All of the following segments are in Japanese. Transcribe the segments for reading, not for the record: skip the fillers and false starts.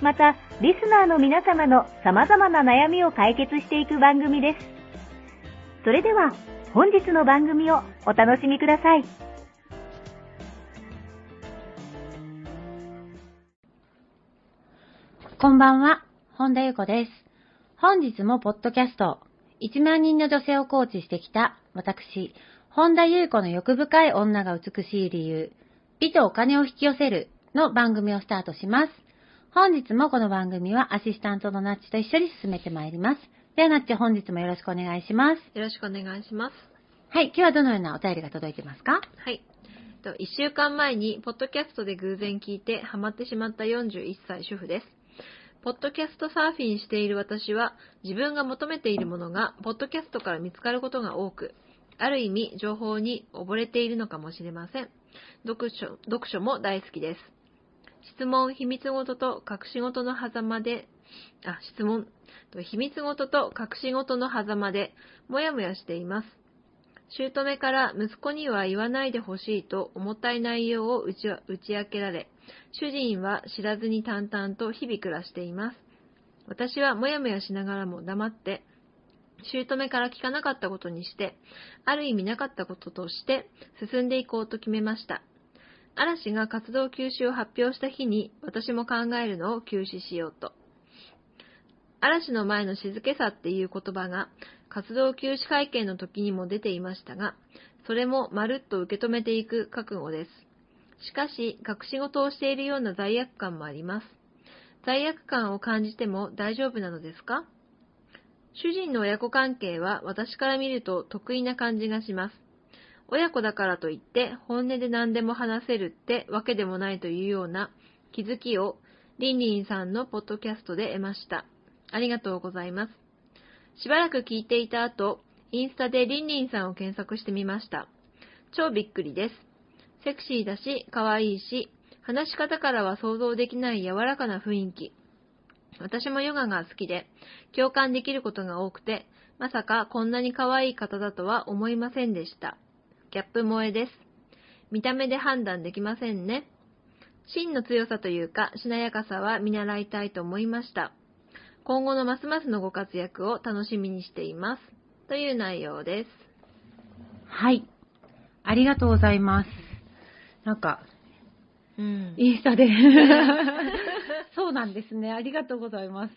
またリスナーの皆様の様々な悩みを解決していく番組です。それでは本日の番組をお楽しみください。こんばんは、本田裕子です。本日もポッドキャスト1万人の女性をコーチしてきた私、本田裕子の欲深い女が美しい理由、美とお金を引き寄せるの番組をスタートします。本日もこの番組はアシスタントのナッチと一緒に進めてまいります。ではナッチ、本日もよろしくお願いします。よろしくお願いします。はい、今日はどのようなお便りが届いてますか？はい。1週間前にポッドキャストで偶然聞いてハマってしまった41歳主婦です。ポッドキャストサーフィンしている私は、自分が求めているものがポッドキャストから見つかることが多く、ある意味情報に溺れているのかもしれません。読書も大好きです。秘密事と隠し事の狭間で、もやもやしています。姑から息子には言わないでほしいと重たい内容を打ち明けられ、主人は知らずに淡々と日々暮らしています。私はもやもやしながらも黙って、姑から聞かなかったことにして、ある意味なかったこととして進んでいこうと決めました。嵐が活動休止を発表した日に、私も考えるのを休止しようと。嵐の前の静けさっていう言葉が、活動休止会見の時にも出ていましたが、それもまるっと受け止めていく覚悟です。しかし、隠し事をしているような罪悪感もあります。罪悪感を感じても大丈夫なのですか？主人の親子関係は私から見ると得意な感じがします。親子だからといって本音で何でも話せるってわけでもないというような気づきをリンリンさんのポッドキャストで得ました。ありがとうございます。しばらく聞いていた後、インスタでリンリンさんを検索してみました。超びっくりです。セクシーだし、可愛いし、話し方からは想像できない柔らかな雰囲気。私もヨガが好きで、共感できることが多くて、まさかこんなに可愛い方だとは思いませんでした。ギャップ萌えです。見た目で判断できませんね。真の強さというか、しなやかさは見習いたいと思いました。今後のますますのご活躍を楽しみにしています。という内容です。はい。ありがとうございます。なんか、インスタで。そうなんですね。ありがとうございます。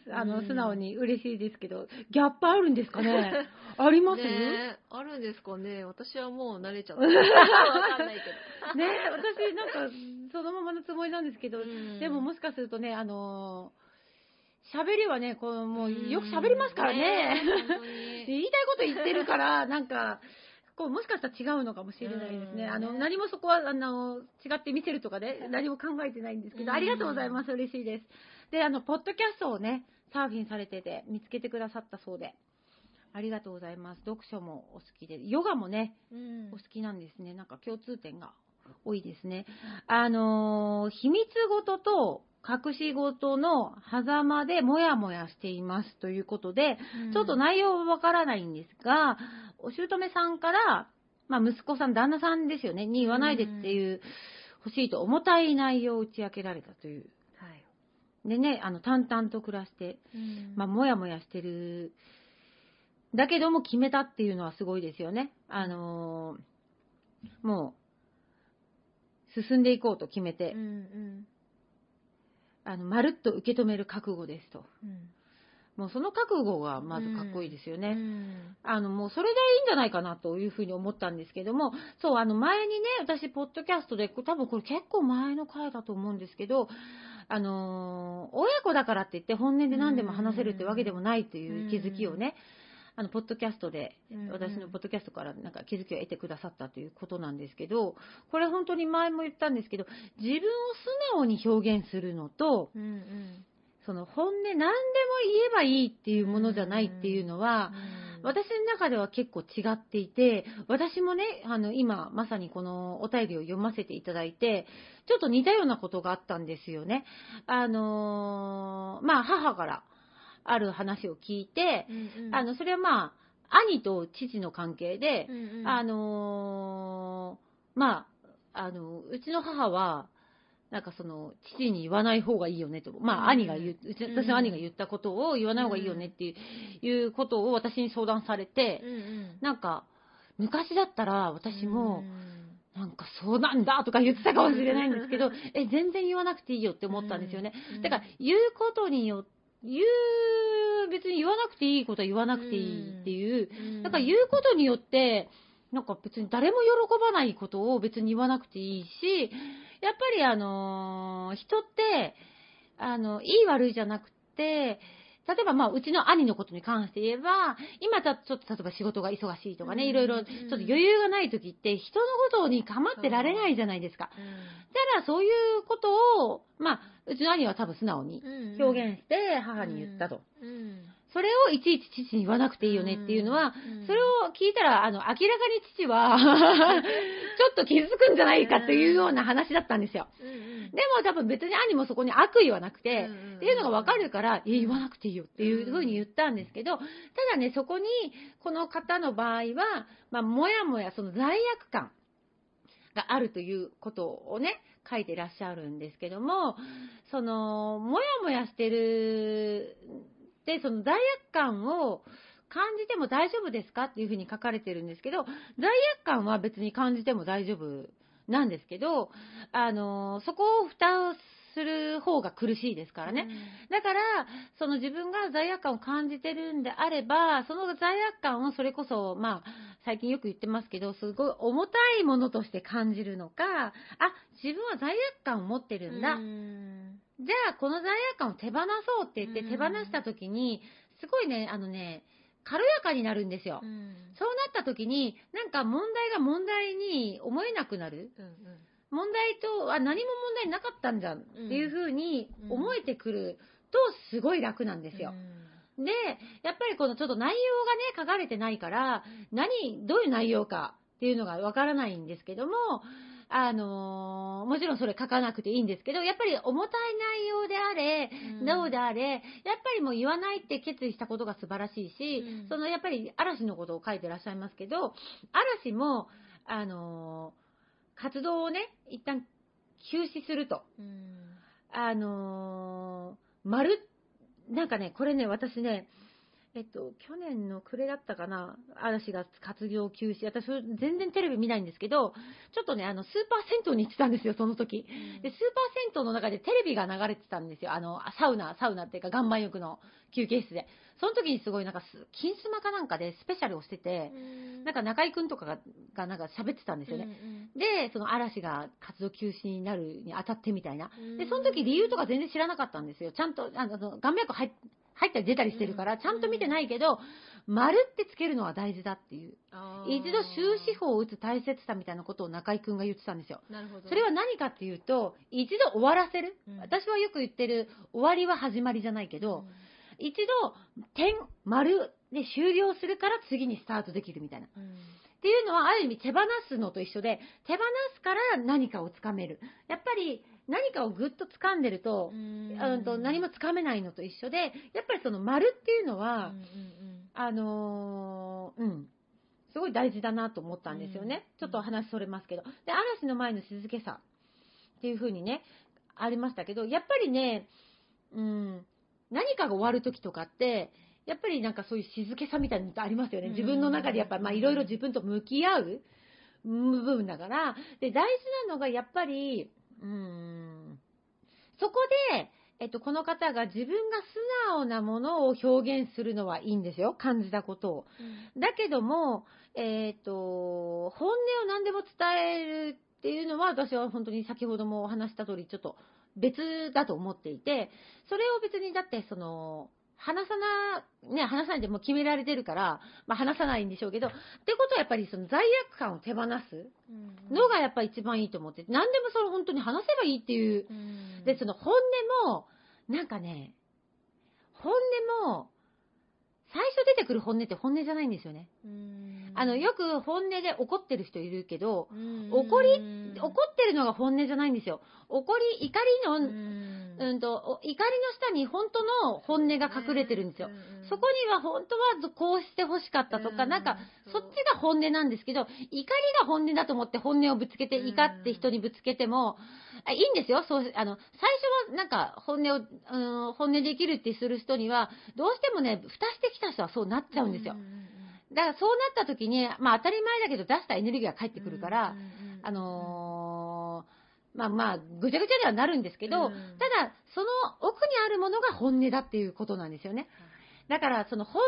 素直に嬉しいですけど、ギャップあるんですかね？あります？ね、あるんですかね。私はもう慣れちゃった。わかんないけど。ね、私なんかそのままのつもりなんですけど、でももしかするとね、喋りはね、もうよく喋りますからね。言いたいこと言ってるから、なんか。もしかしたら違うのかもしれないですね。何もそこは違って見せるとかね、何も考えてないんですけど、ありがとうございます。嬉しいです。で、ポッドキャストをね、サーフィンされてて見つけてくださったそうで、ありがとうございます。読書もお好きで、ヨガもね、お好きなんですね。なんか共通点が多いですね。秘密事と隠し事の狭間でもやもやしていますということで、ちょっと内容はわからないんですが、お姑さんから、息子さん、旦那さんですよね、に言わないでっていう、欲しいと重たい内容を打ち明けられたという。はい、でね、淡々と暮らして、もやもやしてる。だけども決めたっていうのはすごいですよね。もう、進んでいこうと決めて。まるっと受け止める覚悟ですと、うん、もうその覚悟がまずかっこいいですよね、うん、もうそれでいいんじゃないかなというふうに思ったんですけども、そう前にね、私ポッドキャストで多分これ結構前の回だと思うんですけど、親子だからって言って本音で何でも話せるってわけでもないという気づきをね、うん、ポッドキャストで、私のポッドキャストからなんか気づきを得てくださったということなんですけど、これ本当に前も言ったんですけど、自分を素直に表現するのと、うんうん、その本音何でも言えばいいっていうものじゃないっていうのは、うんうん、私の中では結構違っていて、私もね、今まさにこのお便りを読ませていただいて、ちょっと似たようなことがあったんですよね。母からある話を聞いて、うんうん、それは兄と父の関係で、うんうん、うちの母はなんかその父に言わない方がいいよねと、兄が言う、私の兄が言ったことを言わない方がいいよねっていうことを私に相談されて、うんうん、なんか昔だったら私も、うんうん、なんかそうなんだとか言ってたかもしれないんですけど、全然言わなくていいよって思ったんですよね。だから言うことによって別に言わなくていいことは言わなくていいっていう、だから言うことによってなんか別に誰も喜ばないことを別に言わなくていいし、やっぱり人っていい悪いじゃなくて、例えばうちの兄のことに関して言えば、今ちょっと例えば仕事が忙しいとかね、いろいろちょっと余裕がない時って人のことに構ってられないじゃないですか。だからそういうことをうちの兄は多分素直に表現して母に言ったと。それをいちいち父に言わなくていいよねっていうのは、それを聞いたら明らかに父はちょっと傷つくんじゃないかというような話だったんですよ。でも多分別に兄もそこに悪意はなくてっていうのがわかるから、言わなくていいよっていうふうに言ったんですけど、ただね、そこにこの方の場合はもやもやその罪悪感があるということをね書いていらっしゃるんですけども、そのもやもやしてるで、その罪悪感を感じても大丈夫ですかっていうふうに書かれてるんですけど、罪悪感は別に感じても大丈夫なんですけど、そこを蓋をする方が苦しいですからね、うん、だからその自分が罪悪感を感じてるんであれば、その罪悪感をそれこそ最近よく言ってますけど、すごい重たいものとして感じるのか、自分は罪悪感を持ってるんだ、じゃあこの罪悪感を手放そうって言って手放した時に、すごいね軽やかになるんですよ、そうなった時になんか問題が問題に思えなくなる、問題と何も問題なかったんじゃんっていう風に思えてくるとすごい楽なんですよ、でやっぱりこのちょっと内容がね書かれてないから、どういう内容かっていうのがわからないんですけども、もちろんそれ書かなくていいんですけど、やっぱり重たい内容であれ、どうであれ、やっぱりもう言わないって決意したことが素晴らしいし、そのやっぱり嵐のことを書いてらっしゃいますけど、嵐も活動をね一旦休止すると、なんかね、これね、私ね去年の暮れだったかな、嵐が活動休止、私全然テレビ見ないんですけど、ちょっとねスーパー銭湯に行ってたんですよ、その時、でスーパー銭湯の中でテレビが流れてたんですよ、サウナっていうか岩盤浴の休憩室で、その時にすごいなんか金スマかなんかでスペシャルをしてて、なんか中井くんとかがなんか喋ってたんですよね、でその嵐が活動休止になるにあたってみたいな、でその時理由とか全然知らなかったんですよ、ちゃんと岩盤浴入ったり出たりしてるからちゃんと見てないけど、丸ってつけるのは大事だっていう、一度終止符を打つ大切さみたいなことを中井くんが言ってたんですよ。なるほど。それは何かっていうと、一度終わらせる、私はよく言ってる終わりは始まりじゃないけど、一度丸で終了するから次にスタートできるみたいな、っていうのはある意味手放すのと一緒で、手放すから何かをつかめる、やっぱり何かをぐっと掴んでると、何も掴めないのと一緒で、やっぱりその丸っていうのは、すごい大事だなと思ったんですよね。ちょっと話それますけど、で嵐の前の静けさっていう風にねありましたけど、やっぱりね、何かが終わる時とかってやっぱりなんかそういう静けさみたいなのってありますよね。自分の中でやっぱいろいろ自分と向き合う部分だから、で大事なのがやっぱりそこでこの方が自分が素直なものを表現するのはいいんですよ。感じたことを。だけども、本音を何でも伝えるっていうのは、私は本当に先ほどもお話した通り、ちょっと別だと思っていて、それを別にだって、その、話さないでもう決められてるから、まあ話さないんでしょうけど、ってことはやっぱりその罪悪感を手放すのがやっぱり一番いいと思って、何でもそれ本当に話せばいいっていう。で、その本音も、なんかね、本音も、最初出てくる本音って本音じゃないんですよね。よく本音で怒ってる人いるけど、怒ってるのが本音じゃないんですよ。怒りの下に本当の本音が隠れてるんですよ。そこには本当はこうして欲しかったとか、なんかそっちが本音なんですけど、怒りが本音だと思って本音をぶつけて、怒って人にぶつけても、いいんですよ。そう、最初はなんか本音で生きるってする人には、どうしてもね、蓋してきた人はそうなっちゃうんですよ。だからそうなった時に、まあ当たり前だけど出したエネルギーが返ってくるから、まあ、ぐちゃぐちゃにはなるんですけど、ただ、その奥にあるものが本音だっていうことなんですよね。だから、その本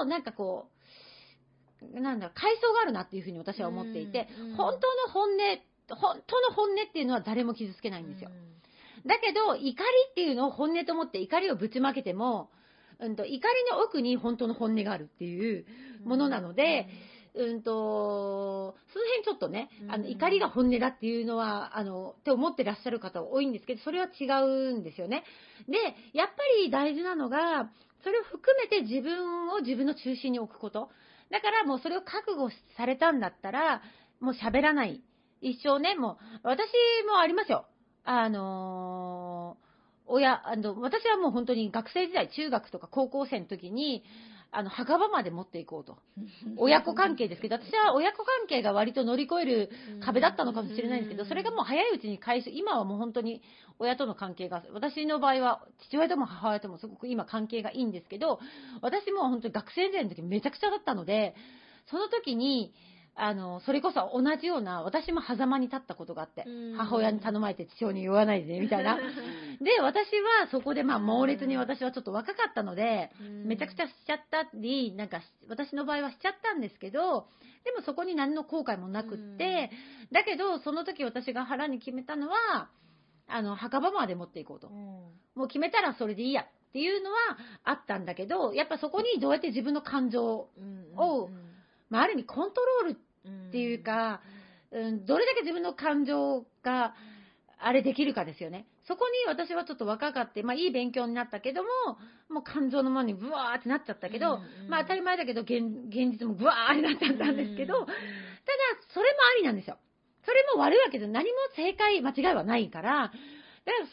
音も、なんかこう、なんだろう、階層があるなっていうふうに私は思っていて、本当の本音っていうのは誰も傷つけないんですよ。だけど、怒りっていうのを本音と思って怒りをぶちまけても、怒りの奥に本当の本音があるっていうものなので、その辺ちょっとね、怒りが本音だっていうのは、って思ってらっしゃる方多いんですけど、それは違うんですよね。で、やっぱり大事なのが、それを含めて自分の中心に置くこと。だからもうそれを覚悟されたんだったら、もう喋らない。一生ね、もう、私もありますよ。私はもう本当に学生時代、中学とか高校生の時に、墓場まで持っていこうと。親子関係ですけど、私は親子関係が割と乗り越える壁だったのかもしれないんですけど、それがもう早いうちに今はもう本当に親との関係が、私の場合は父親とも母親ともすごく今関係がいいんですけど、私も本当に学生時代の時めちゃくちゃだったので、その時に、それこそ同じような、私も狭間に立ったことがあって、母親に頼まれて父親に言わないでね、みたいな。で、私はそこでまあ猛烈に私はちょっと若かったので、めちゃくちゃしちゃったり、なんか私の場合はしちゃったんですけど、でもそこに何の後悔もなくって、だけどその時私が腹に決めたのは、墓場まで持っていこうと。もう決めたらそれでいいやっていうのはあったんだけど、やっぱそこにどうやって自分の感情を、まあ、ある意味コントロールっていうか、どれだけ自分の感情があれできるかですよね。そこに私はちょっと若かって、まあ、いい勉強になったけども、もう感情のままにブワーってなっちゃったけど、まあ、当たり前だけど 現実もブワーってなっちゃったんですけど、ただそれもありなんですよ。それも悪いわけで何も正解間違いはないから、だから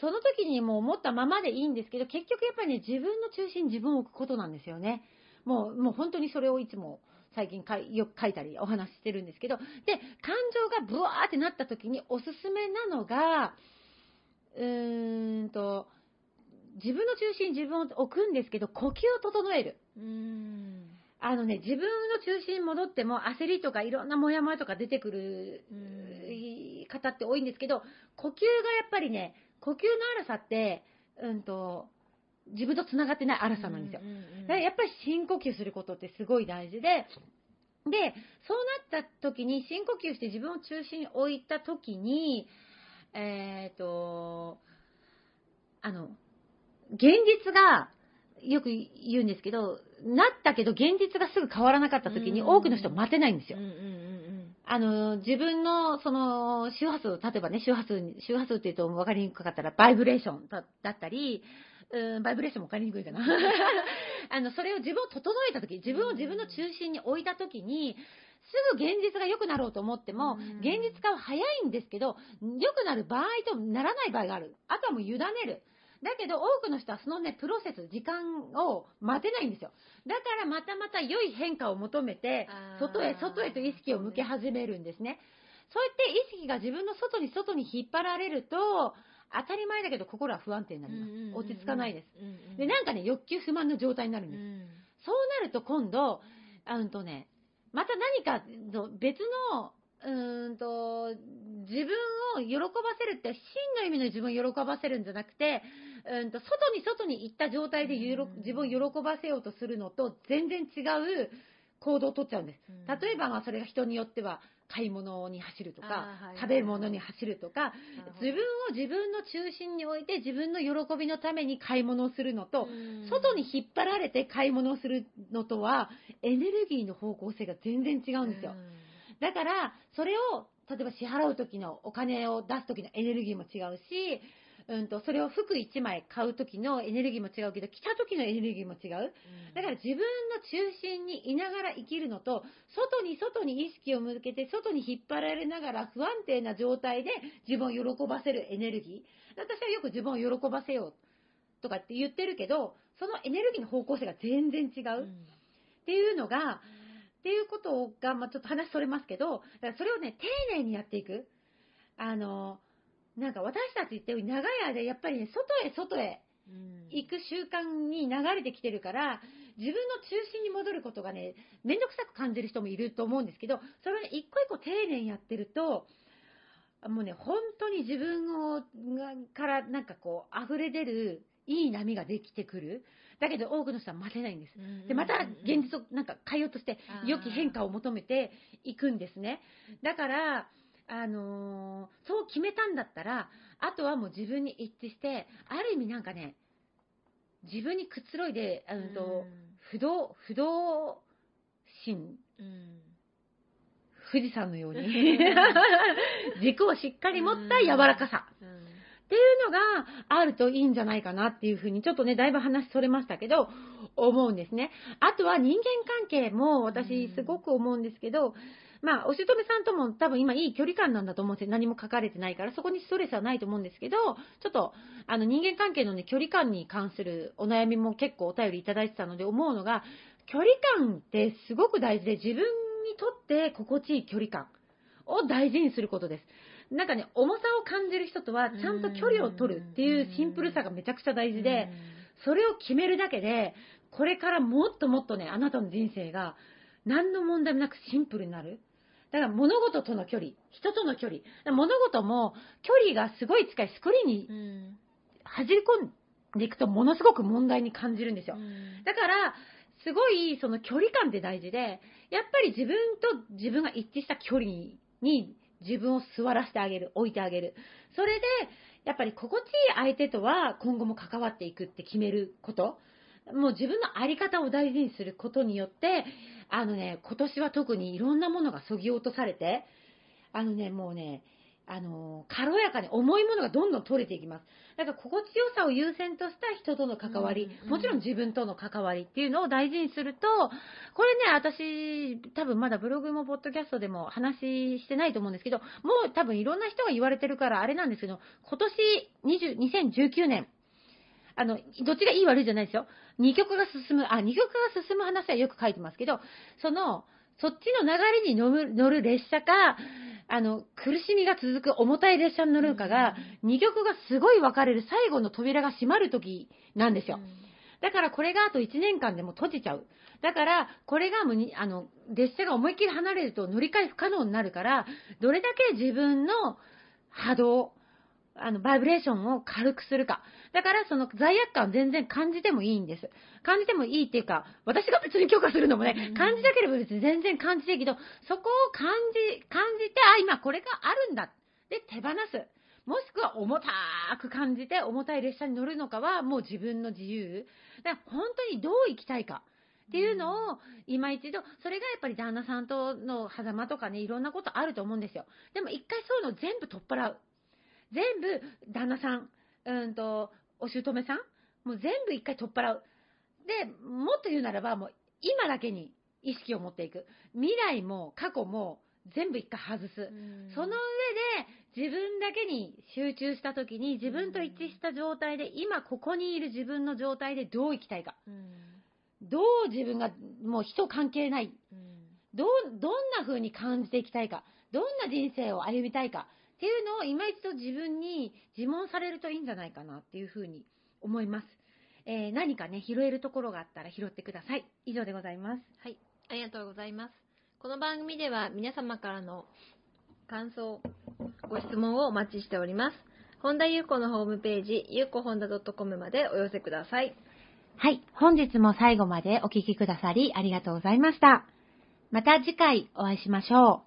その時にもう思ったままでいいんですけど、結局やっぱりね、自分の中心に自分を置くことなんですよね。もう本当にそれをいつも最近よく書いたりお話ししてるんですけど、で、感情がブワーってなった時におすすめなのが、自分の中心に自分を置くんですけど、呼吸を整える。自分の中心に戻っても焦りとかいろんなモヤモヤとか出てくる方って多いんですけど、呼吸がやっぱりね、呼吸の荒さって、自分とつながってない荒さなんですよ。だからやっぱり深呼吸することってすごい大事で、そうなった時に深呼吸して自分を中心に置いた時に、現実がよく言うんですけど、なったけど現実がすぐ変わらなかった時に多くの人は待てないんですよ。自分のその周波数、例えばね、周波数って言うと分かりにくかったらバイブレーションだったり、バイブレーションも分かりにくいかな。それを自分を整えたとき、自分を自分の中心に置いたときに、すぐ現実が良くなろうと思っても、現実化は早いんですけど、良くなる場合とならない場合がある。あとはもう委ねる。だけど多くの人はそのね、プロセス、時間を待てないんですよ。だからまた良い変化を求めて、外へと意識を向け始めるんですね。そうやって意識が自分の外に引っ張られると、当たり前だけど心は不安定になります。落ち着かないです。で、なんかね、欲求不満の状態になるんです。そうなると今度、また何か別の、自分を喜ばせるって、真の意味の自分を喜ばせるんじゃなくて、外に行った状態で自分を喜ばせようとするのと全然違う行動をとっちゃうんです。例えば、まあそれが人によっては、買い物に走るとか、食べ物に走るとか、自分を自分の中心に置いて自分の喜びのために買い物をするのと、外に引っ張られて買い物をするのとはエネルギーの方向性が全然違うんですよ。だからそれを例えば支払う時のお金を出す時のエネルギーも違うし、それを服1枚買う時のエネルギーも違うけど、着た時のエネルギーも違う。だから自分の中心にいながら生きるのと、外に意識を向けて外に引っ張られながら不安定な状態で自分を喜ばせるエネルギー。私はよく自分を喜ばせようとかって言ってるけど、そのエネルギーの方向性が全然違うっていうのが、っていうことが、まあ、ちょっと話それますけど、だからそれをね、丁寧にやっていく。なんか私たちって長い間やっぱりね、外へ行く習慣に流れてきてるから、自分の中心に戻ることがね、めんどくさく感じる人もいると思うんですけど、それを一個一個丁寧にやってると、もうね、本当に自分をからなんかこう溢れ出るいい波ができてくる。だけど多くの人は待てないんです。で、また現実をなんか変えようとして、良き変化を求めていくんですね。だから、そう決めたんだったら、あとはもう自分に一致して、ある意味なんかね、自分にくつろいで、不動心、富士山のように軸をしっかり持った柔らかさっていうのがあるといいんじゃないかなっていうふうに、ちょっとね、だいぶ話それましたけど、思うんですね。あとは人間関係も私すごく思うんですけど、まあ、お姑さんとも多分今いい距離感なんだと思うんですよ。何も書かれてないから、そこにストレスはないと思うんですけど、ちょっと、人間関係のね、距離感に関するお悩みも結構お便りいただいてたので思うのが、距離感ってすごく大事で、自分にとって心地いい距離感を大事にすることです。なんかね、重さを感じる人とは、ちゃんと距離を取るっていうシンプルさがめちゃくちゃ大事で、それを決めるだけで、これからもっともっとね、あなたの人生が、何の問題もなくシンプルになる。だから物事との距離、人との距離、物事も距離がすごい近いスクリーンに走り込んでいくとものすごく問題に感じるんですよ。だからすごいその距離感って大事で、やっぱり自分と自分が一致した距離に自分を座らせてあげる、置いてあげる。それでやっぱり心地いい相手とは今後も関わっていくって決めること。もう自分のあり方を大事にすることによって、今年は特にいろんなものがそぎ落とされて、もうね、軽やかに重いものがどんどん取れていきます。だから心地よさを優先とした人との関わり、もちろん自分との関わりっていうのを大事にすると、これね、私、多分まだブログもポッドキャストでも話してないと思うんですけど、もう多分いろんな人が言われてるからあれなんですけど、今年2019年、どっちがいい悪いじゃないですよ。二極化が進む話はよく書いてますけど、そっちの流れに乗る列車か、苦しみが続く重たい列車に乗るかが、二極がすごい分かれる最後の扉が閉まる時なんですよ。だからこれがあと1年間でも閉じちゃう。だからこれがもう列車が思いっきり離れると乗り換え不可能になるから、どれだけ自分の波動、バイブレーションを軽くするか。だからその罪悪感を全然感じてもいいんです。感じてもいいっていうか、私が別に許可するのもね、感じなければ別に全然感じていいけど、そこを感じて、あ、今これがあるんだ。で、手放す。もしくは重たく感じて重たい列車に乗るのかはもう自分の自由。だから本当にどう生きたいか。っていうのを今一度、それがやっぱり旦那さんとの狭間とかね、いろんなことあると思うんですよ。でも一回そういうの全部取っ払う。全部、旦那さん、お姑さん、もう全部一回取っ払う。で、もっと言うならば、もう今だけに意識を持っていく。未来も過去も全部一回外す。その上で、自分だけに集中したときに、自分と一致した状態で、今ここにいる自分の状態でどう生きたいか。どう自分が、もう人関係ない。どんな風に感じていきたいか。どんな人生を歩みたいか。っていうのを今一度自分に自問されるといいんじゃないかなっていうふうに思います。何かね、拾えるところがあったら拾ってください。以上でございます。はい、ありがとうございます。この番組では皆様からの感想、ご質問をお待ちしております。本田裕子のホームページ、ゆうこほんだ .com までお寄せください。はい、本日も最後までお聞きくださりありがとうございました。また次回お会いしましょう。